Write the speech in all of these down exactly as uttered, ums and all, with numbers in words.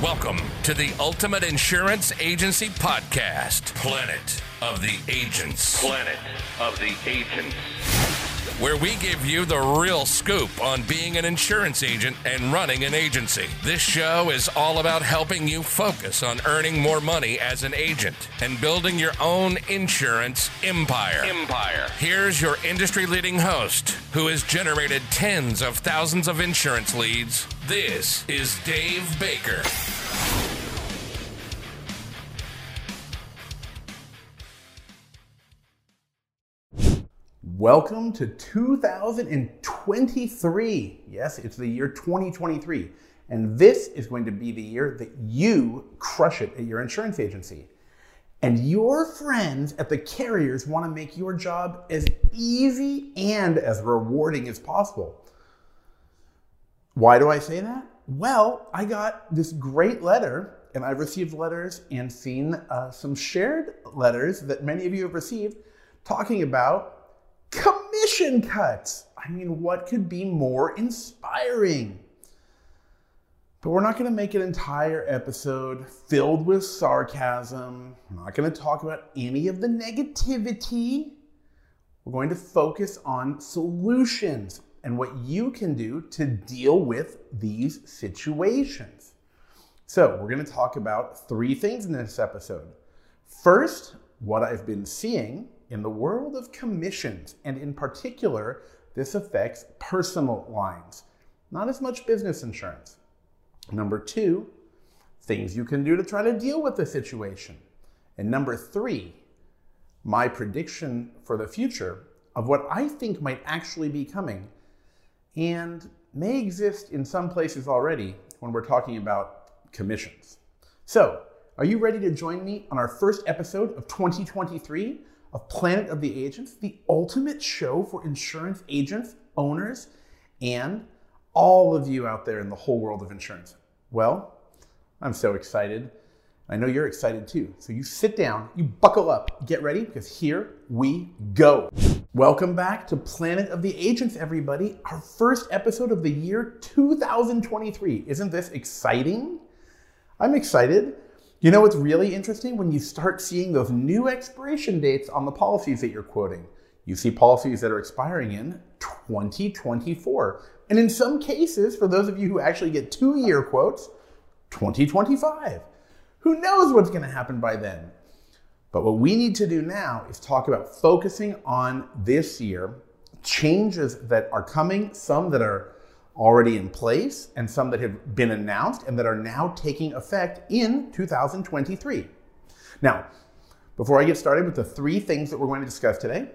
Welcome to the Ultimate Insurance Agency Podcast, Planet of the Agents. Planet of the Agents. Where we give you the real scoop on being an insurance agent and running an agency. This show is all about helping you focus on earning more money as an agent and building your own insurance empire. Empire. Here's your industry-leading host, who has generated tens of thousands of insurance leads. This is Dave Baker. Welcome to two thousand twenty-three. Yes, it's the year twenty twenty-three. And this is going to be the year that you crush it at your insurance agency. And your friends at the carriers want to make your job as easy and as rewarding as possible. Why do I say that? Well, I got this great letter, and I've received letters and seen uh, some shared letters that many of you have received talking about commission cuts. I mean, what could be more inspiring? But we're not going to make an entire episode filled with sarcasm. We're not going to talk about any of the negativity. We're going to focus on solutions and what you can do to deal with these situations. So we're going to talk about three things in this episode. First, what I've been seeing in the world of commissions, and in particular, this affects personal lines, not as much business insurance. Number two, things you can do to try to deal with the situation. And number three, my prediction for the future of what I think might actually be coming and may exist in some places already when we're talking about commissions. So, are you ready to join me on our first episode of twenty twenty-three? Of Planet of the Agents, the ultimate show for insurance agents, owners, and all of you out there in the whole world of insurance. Well, I'm so excited. I know you're excited too. So you sit down, you buckle up, get ready, because here we go. Welcome back to Planet of the Agents, everybody. Our first episode of the year two thousand twenty-three. Isn't this exciting? I'm excited. You know what's really interesting? When you start seeing those new expiration dates on the policies that you're quoting, you see policies that are expiring in twenty twenty-four. And in some cases, for those of you who actually get two-year quotes, twenty twenty-five. Who knows what's going to happen by then? But what we need to do now is talk about focusing on this year, changes that are coming, some that are already in place, and some that have been announced and that are now taking effect in two thousand twenty-three. Now, before I get started with the three things that we're going to discuss today,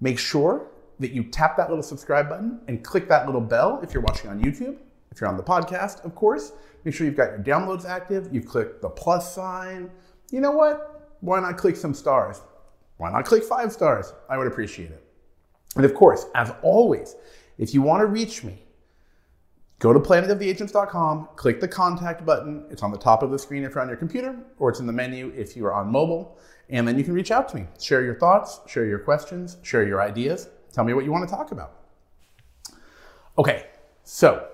make sure that you tap that little subscribe button and click that little bell if you're watching on YouTube. If you're on the podcast, of course, make sure you've got your downloads active, you click the plus sign. You know what? Why not click some stars? Why not click five stars? I would appreciate it. And of course, as always, if you want to reach me, go to planet of the agents dot com, click the contact button. It's on the top of the screen if you're on your computer, or it's in the menu if you are on mobile. And then you can reach out to me. Share your thoughts, share your questions, share your ideas. Tell me what you want to talk about. Okay, so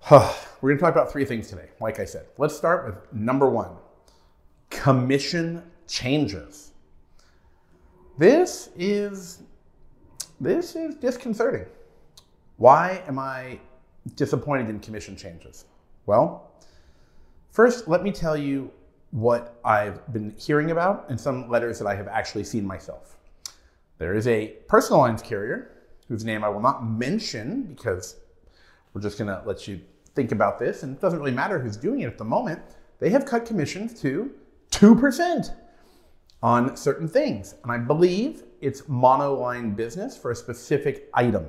huh, we're going to talk about three things today, like I said. Let's start with number one, commission changes. This is, this is disconcerting. Why am I disappointed in commission changes? Well, first, let me tell you what I've been hearing about and some letters that I have actually seen myself. There is a personal lines carrier whose name I will not mention because we're just going to let you think about this, and it doesn't really matter who's doing it at the moment. They have cut commissions to two percent on certain things, and I believe it's monoline business for a specific item.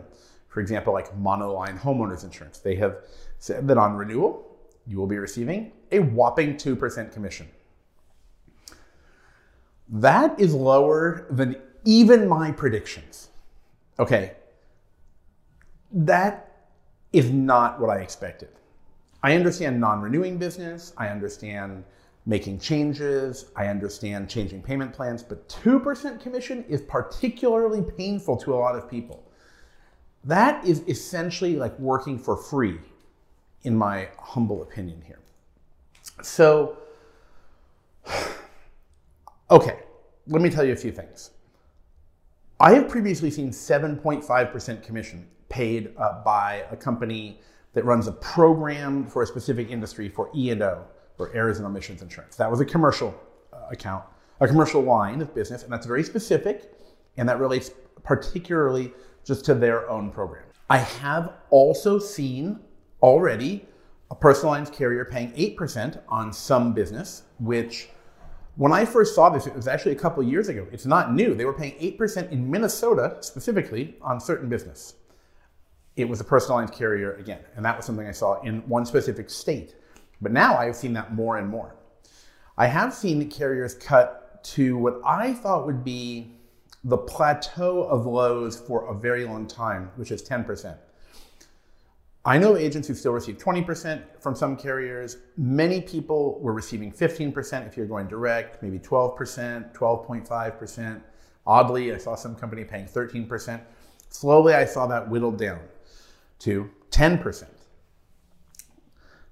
For example, like monoline homeowners insurance. They have said that on renewal, you will be receiving a whopping two percent commission. That is lower than even my predictions. Okay, that is not what I expected. I understand non-renewing business. I understand making changes. I understand changing payment plans, but two percent commission is particularly painful to a lot of people. That is essentially like working for free, in my humble opinion here. So, okay, let me tell you a few things. I have previously seen seven point five percent commission paid uh, by a company that runs a program for a specific industry for E and O, or errors and omissions insurance. That was a commercial uh, account, a commercial line of business, and that's very specific, and that relates particularly just to their own program. I have also seen already a personal lines carrier paying eight percent on some business, which when I first saw this, it was actually a couple of years ago. It's not new. They were paying eight percent in Minnesota specifically on certain business. It was a personal lines carrier again, and that was something I saw in one specific state. But now I have seen that more and more. I have seen carriers cut to what I thought would be the plateau of lows for a very long time, which is ten percent. I know agents who still receive twenty percent from some carriers. Many people were receiving fifteen percent if you're going direct, maybe twelve percent, twelve point five percent. Oddly, I saw some company paying thirteen percent. Slowly, I saw that whittled down to ten percent.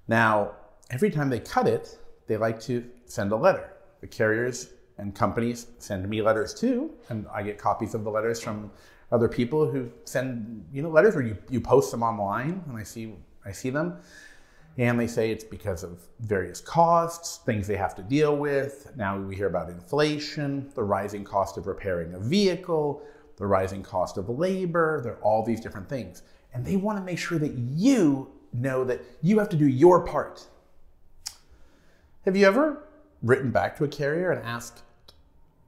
Now, every time they cut it, they like to send a letter. The carriers and companies send me letters too, and I get copies of the letters from other people who send, you know, letters where you, you post them online, and I see, I see them, and they say it's because of various costs, things they have to deal with. Now we hear about inflation, the rising cost of repairing a vehicle, the rising cost of labor, there are all these different things. And they want to make sure that you know that you have to do your part. Have you ever written back to a carrier and asked,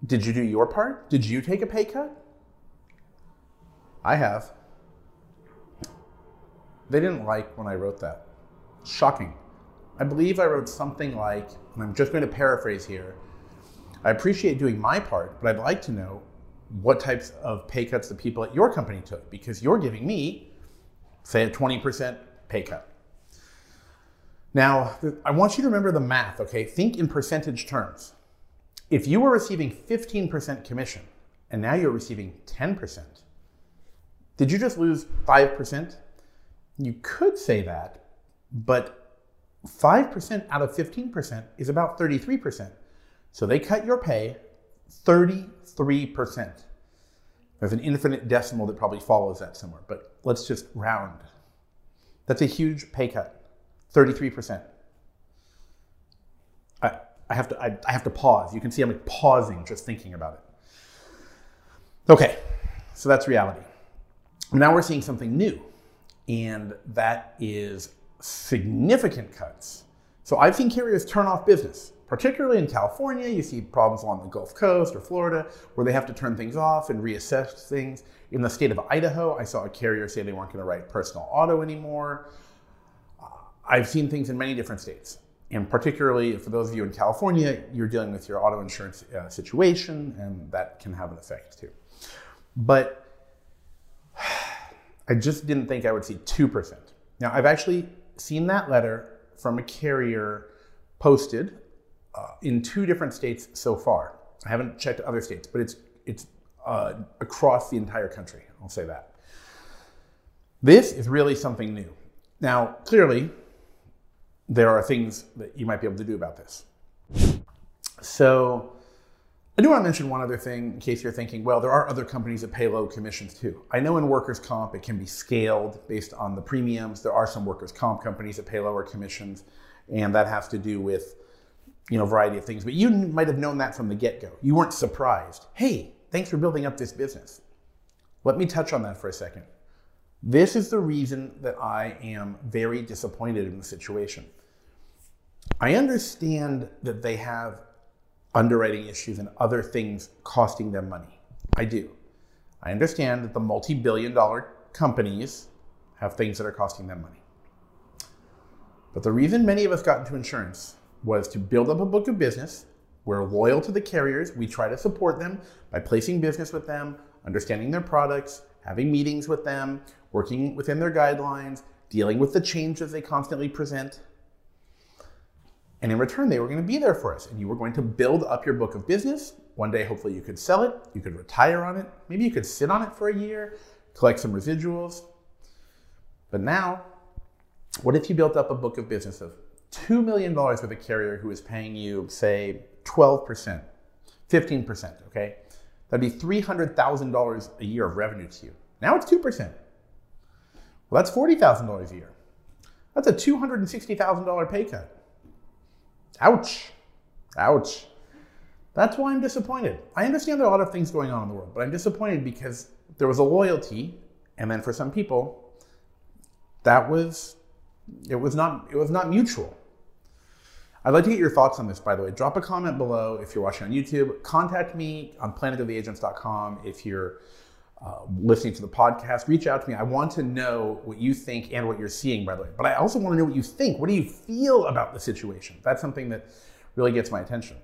did you do your part? Did you take a pay cut? I have. They didn't like when I wrote that. Shocking. I believe I wrote something like, and I'm just going to paraphrase here, I appreciate doing my part, but I'd like to know what types of pay cuts the people at your company took, because you're giving me, say, a twenty percent pay cut. Now, I want you to remember the math, okay? Think in percentage terms. If you were receiving fifteen percent commission and now you're receiving ten percent, did you just lose five percent? You could say that, but five percent out of fifteen percent is about thirty-three percent. So they cut your pay thirty-three percent. There's an infinite decimal that probably follows that somewhere, but let's just round. That's a huge pay cut. thirty-three percent. I, I have to, I, I have to pause. You can see I'm like pausing just thinking about it. Okay, so that's reality. Now we're seeing something new, and that is significant cuts. So I've seen carriers turn off business, particularly in California. You see problems along the Gulf Coast or Florida where they have to turn things off and reassess things. In the state of Idaho, I saw a carrier say they weren't going to write personal auto anymore. I've seen things in many different states, and particularly for those of you in California, you're dealing with your auto insurance uh, situation, and that can have an effect too. But I just didn't think I would see two percent. Now, I've actually seen that letter from a carrier posted uh, in two different states so far. I haven't checked other states, but it's, it's uh, across the entire country, I'll say that. This is really something new. Now, clearly, there are things that you might be able to do about this. So I do want to mention one other thing in case you're thinking, well, there are other companies that pay low commissions too. I know in workers' comp, it can be scaled based on the premiums. There are some workers' comp companies that pay lower commissions, and that has to do with, you know, a variety of things. But you might have known that from the get-go. You weren't surprised. Hey, thanks for building up this business. Let me touch on that for a second. This is the reason that I am very disappointed in the situation. I understand that they have underwriting issues and other things costing them money. I do. I understand that the multi-billion dollar companies have things that are costing them money. But the reason many of us got into insurance was to build up a book of business. We're loyal to the carriers. We try to support them by placing business with them, understanding their products, having meetings with them, working within their guidelines, dealing with the changes they constantly present. And in return, they were going to be there for us. And you were going to build up your book of business. One day, hopefully you could sell it. You could retire on it. Maybe you could sit on it for a year, collect some residuals. But now, what if you built up a book of business of two million dollars with a carrier who is paying you, say, twelve percent, fifteen percent, okay? That'd be three hundred thousand dollars a year of revenue to you. Now it's two percent. Well, that's forty thousand dollars a year. That's a two hundred sixty thousand dollars pay cut. Ouch. Ouch. That's why I'm disappointed. I understand there are a lot of things going on in the world, but I'm disappointed because there was a loyalty, and then for some people, that was, it was not, it was not mutual. I'd like to get your thoughts on this, by the way. Drop a comment below if you're watching on YouTube. Contact me on planet of the agents dot com if you're uh, listening to the podcast. Reach out to me. I want to know what you think and what you're seeing, by the way. But I also want to know what you think. What do you feel about the situation? That's something that really gets my attention.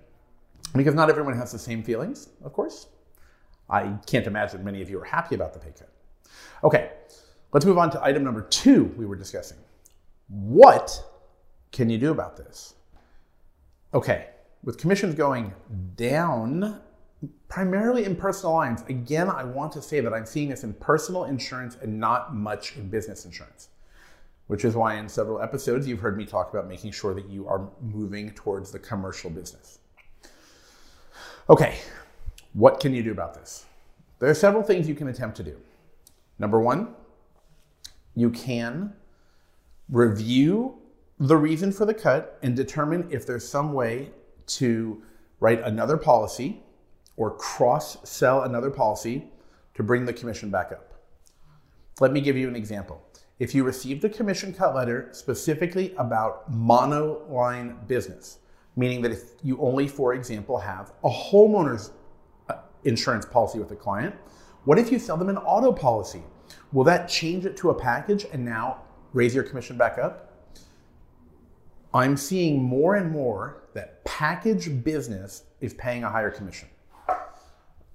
Because not everyone has the same feelings, of course. I can't imagine many of you are happy about the pay cut. Okay, let's move on to item number two we were discussing. What can you do about this? Okay, with commissions going down, primarily in personal lines, again, I want to say that I'm seeing this in personal insurance and not much in business insurance, which is why in several episodes you've heard me talk about making sure that you are moving towards the commercial business. Okay, what can you do about this? There are several things you can attempt to do. Number one, you can review the reason for the cut and determine if there's some way to write another policy or cross-sell another policy to bring the commission back up. Let me give you an example. If you received a commission cut letter specifically about monoline business, meaning that if you only, for example, have a homeowner's insurance policy with a client, what if you sell them an auto policy? Will that change it to a package and now raise your commission back up? I'm seeing more and more that package business is paying a higher commission.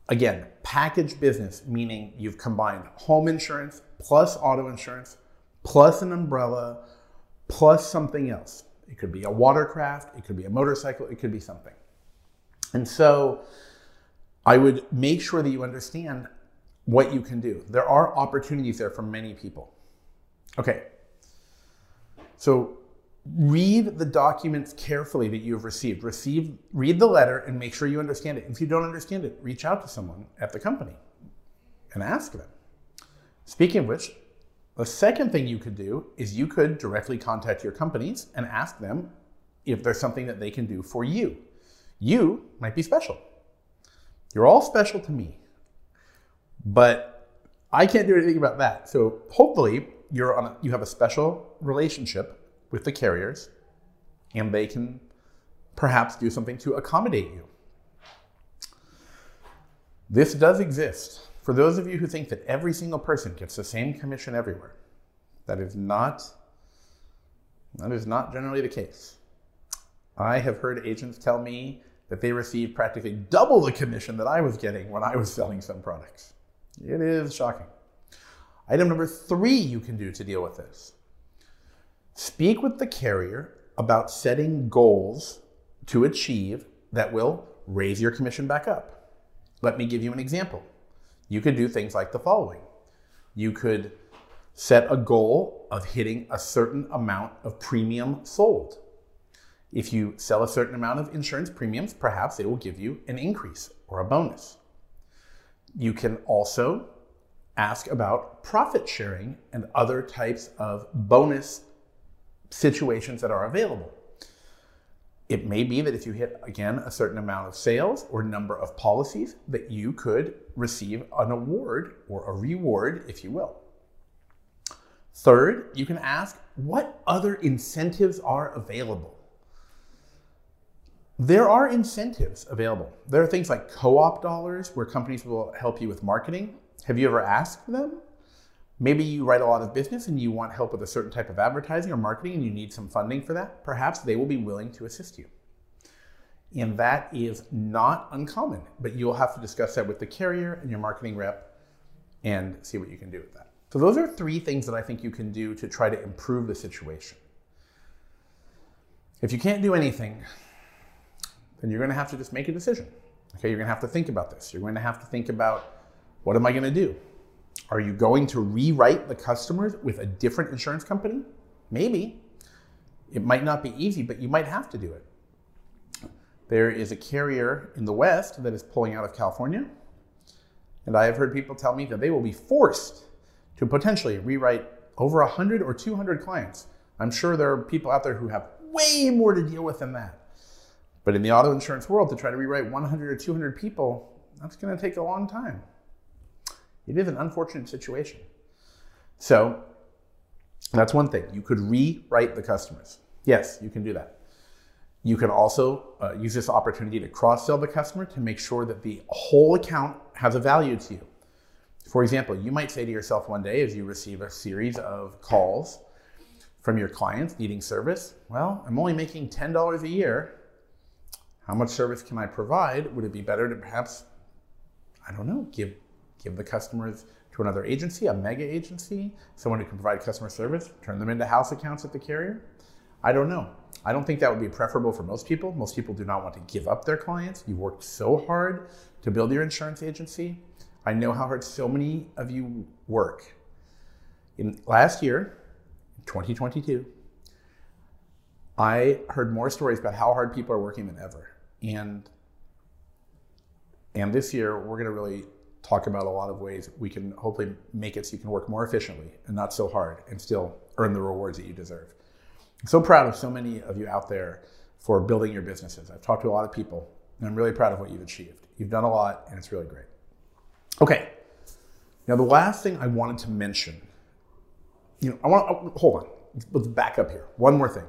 Again, package business, meaning you've combined home insurance plus auto insurance, plus an umbrella, plus something else. It could be a watercraft, it could be a motorcycle, it could be something. And so I would make sure that you understand what you can do. There are opportunities there for many people. Okay, so read the documents carefully that you've received. Receive, read the letter and make sure you understand it. If you don't understand it, reach out to someone at the company and ask them. Speaking of which, the second thing you could do is you could directly contact your companies and ask them if there's something that they can do for you. You might be special. You're all special to me, but I can't do anything about that. So hopefully you're on a, you have a special relationship with the carriers and they can perhaps do something to accommodate you. This does exist. For those of you who think that every single person gets the same commission everywhere, that is not, that is not generally the case. I have heard agents tell me that they receive practically double the commission that I was getting when I was selling some products. It is shocking. Item number three you can do to deal with this. Speak with the carrier about setting goals to achieve that will raise your commission back up. Let me give you an example. You could do things like the following. You could set a goal of hitting a certain amount of premium sold. If you sell a certain amount of insurance premiums, perhaps they will give you an increase or a bonus. You can also ask about profit sharing and other types of bonus situations that are available. It may be that if you hit, again, a certain amount of sales or number of policies, that you could receive an award or a reward, if you will. Third, you can ask what other incentives are available. There are incentives available. There are things like co-op dollars where companies will help you with marketing. Have you ever asked them? Maybe you write a lot of business and you want help with a certain type of advertising or marketing and you need some funding for that. Perhaps they will be willing to assist you. And that is not uncommon, but you'll have to discuss that with the carrier and your marketing rep and see what you can do with that. So those are three things that I think you can do to try to improve the situation. If you can't do anything, then you're going to have to just make a decision. Okay, you're going to have to think about this. You're going to have to think about, what am I going to do? Are you going to rewrite the customers with a different insurance company? Maybe. It might not be easy, but you might have to do it. There is a carrier in the West that is pulling out of California, and I have heard people tell me that they will be forced to potentially rewrite over one hundred or two hundred clients. I'm sure there are people out there who have way more to deal with than that. But in the auto insurance world, to try to rewrite one hundred or two hundred people, that's going to take a long time. It is an unfortunate situation. So that's one thing. You could rewrite the customers. Yes, you can do that. You can also uh, use this opportunity to cross-sell the customer to make sure that the whole account has a value to you. For example, you might say to yourself one day as you receive a series of calls from your clients needing service, well, I'm only making ten dollars a year. How much service can I provide? Would it be better to perhaps, I don't know, give, give the customers to another agency, a mega agency, someone who can provide customer service, turn them into house accounts at the carrier? I don't know. I don't think that would be preferable for most people. Most people do not want to give up their clients. You worked so hard to build your insurance agency. I know how hard so many of you work. In last year, twenty twenty-two, I heard more stories about how hard people are working than ever. And, and this year, we're gonna really talk about a lot of ways we can hopefully make it so you can work more efficiently and not so hard and still earn the rewards that you deserve. I'm so proud of so many of you out there for building your businesses. I've talked to a lot of people, and I'm really proud of what you've achieved. You've done a lot, and it's really great. Okay, now the last thing I wanted to mention, you know, I want to, hold on, let's back up here. One more thing.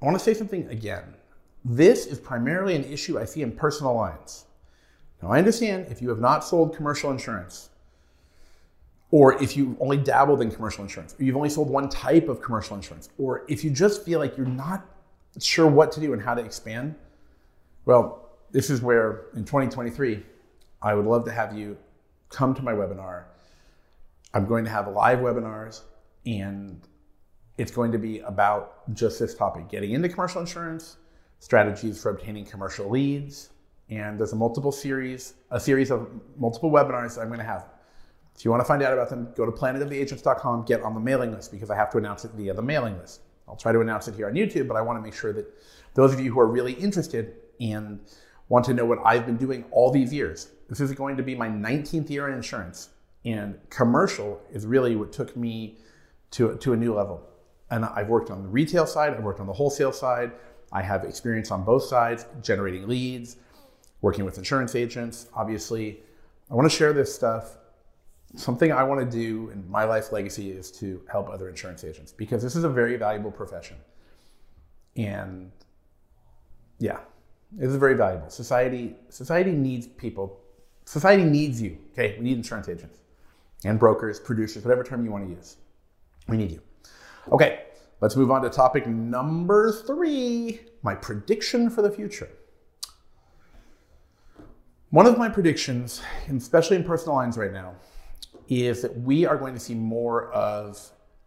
I want to say something again. This is primarily an issue I see in personal lines. Now, I understand if you have not sold commercial insurance, or if you've only dabbled in commercial insurance, or you've only sold one type of commercial insurance, or if you just feel like you're not sure what to do and how to expand, well, this is where in twenty twenty-three, I would love to have you come to my webinar. I'm going to have live webinars, and it's going to be about just this topic, getting into commercial insurance, strategies for obtaining commercial leads, and there's a multiple series, a series of multiple webinars that I'm going to have. If you want to find out about them, go to planet of the agents dot com, get on the mailing list, because I have to announce it via the mailing list. I'll try to announce it here on YouTube, but I want to make sure that those of you who are really interested and want to know what I've been doing all these years. This is going to be my nineteenth year in insurance, and commercial is really what took me to, to a new level. And I've worked on the retail side, I've worked on the wholesale side, I have experience on both sides, generating leads, working with insurance agents, obviously. I want to share this stuff. Something I want to do in my life legacy is to help other insurance agents, because this is a very valuable profession. And yeah, it is very valuable. Society, society needs people. Society needs you, okay? We need insurance agents and brokers, producers, whatever term you want to use. We need you. Okay, let's move on to topic number three, my prediction for the future. One of my predictions, especially in personal lines right now, is that we are going to see more of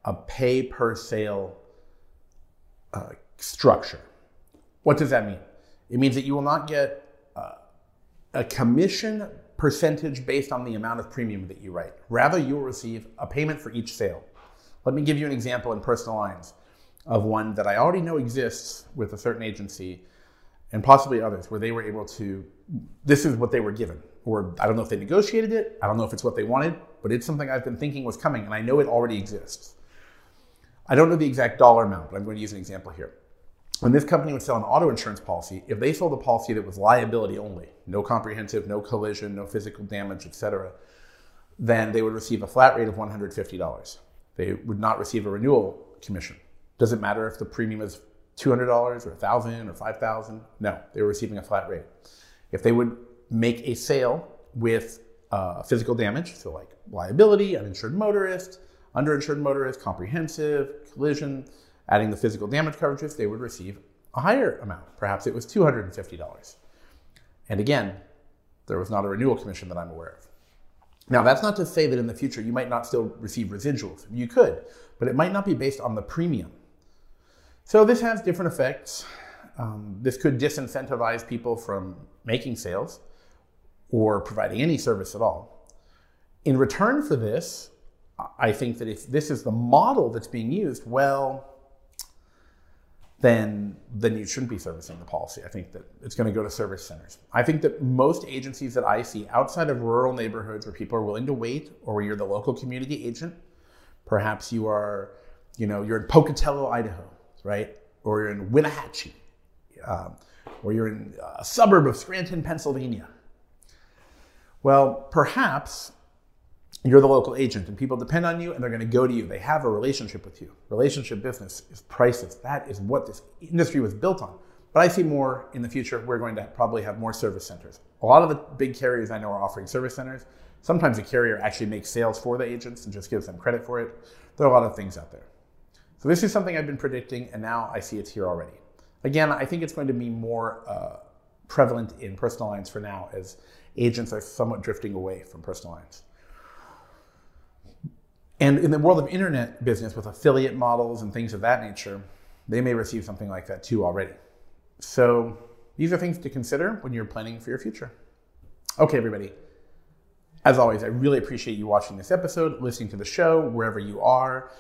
a pay per sale uh, structure. What does that mean? It means that you will not get uh, a commission percentage based on the amount of premium that you write. Rather, you will receive a payment for each sale. Let me give you an example in personal lines of one that I already know exists with a certain agency and possibly others, where they were able to, this is what they were given. Or I don't know if they negotiated it, I don't know if it's what they wanted, but it's something I've been thinking was coming, and I know it already exists. I don't know the exact dollar amount, but I'm going to use an example here. When this company would sell an auto insurance policy, if they sold a policy that was liability only, no comprehensive, no collision, no physical damage, et cetera, then they would receive a flat rate of one hundred fifty dollars. They would not receive a renewal commission. Doesn't matter if the premium is two hundred dollars or one thousand dollars or five thousand dollars. No, they were receiving a flat rate. If they would make a sale with uh, physical damage, so like liability, uninsured motorist, underinsured motorist, comprehensive, collision, adding the physical damage coverages, they would receive a higher amount. Perhaps it was two hundred fifty dollars. And again, there was not a renewal commission that I'm aware of. Now, that's not to say that in the future you might not still receive residuals. You could, but it might not be based on the premium. So this has different effects. Um, this could disincentivize people from making sales or providing any service at all. In return for this, I think that if this is the model that's being used, well, then then you shouldn't be servicing the policy. I think that it's going to go to service centers. I think that most agencies that I see outside of rural neighborhoods where people are willing to wait, or where you're the local community agent, perhaps you are, you know, you're in Pocatello, Idaho, right? Or you're in Winahatchie, um, or you're in a suburb of Scranton, Pennsylvania. Well, perhaps you're the local agent and people depend on you and they're going to go to you. They have a relationship with you. Relationship business is priceless. That is what this industry was built on. But I see more in the future. We're going to probably have more service centers. A lot of the big carriers I know are offering service centers. Sometimes the carrier actually makes sales for the agents and just gives them credit for it. There are a lot of things out there. So this is something I've been predicting, and now I see it's here already. Again, I think it's going to be more uh, prevalent in personal lines for now, as agents are somewhat drifting away from personal lines. And in the world of internet business with affiliate models and things of that nature, they may receive something like that too already. So these are things to consider when you're planning for your future. Okay, everybody. As always, I really appreciate you watching this episode, listening to the show, wherever you are.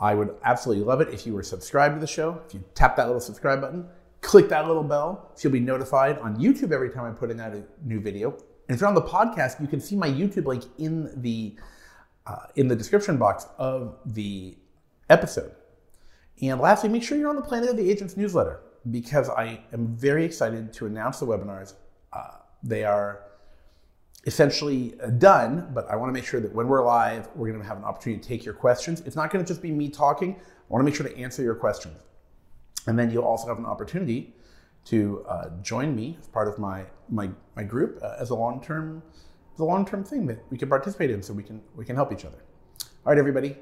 I would absolutely love it if you were subscribed to the show. If you tap that little subscribe button, click that little bell, so you'll be notified on YouTube every time I put in out a new video. And if you're on the podcast, you can see my YouTube link in the Uh, in the description box of the episode. And lastly, make sure you're on the Planet of the Agents newsletter, because I am very excited to announce the webinars. Uh, they are essentially done, but I want to make sure that when we're live, we're going to have an opportunity to take your questions. It's not going to just be me talking. I want to make sure to answer your questions. And then you'll also have an opportunity to uh, join me as part of my, my, my group uh, as a long-term the long-term thing that we can participate in, so we can we can help each other. All right, everybody.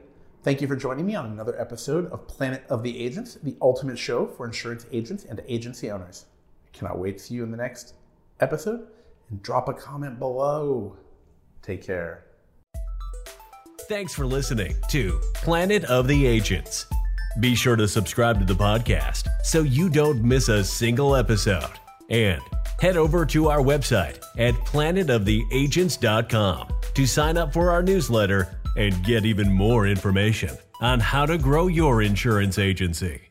Thank you for joining me on another episode of Planet of the Agents, the ultimate show for insurance agents and agency owners. I cannot wait to see you in the next episode, and drop a comment below. Take care. Thanks for listening to Planet of the Agents. Be sure to subscribe to the podcast so you don't miss a single episode. And head over to our website at planet of the agents dot com to sign up for our newsletter and get even more information on how to grow your insurance agency.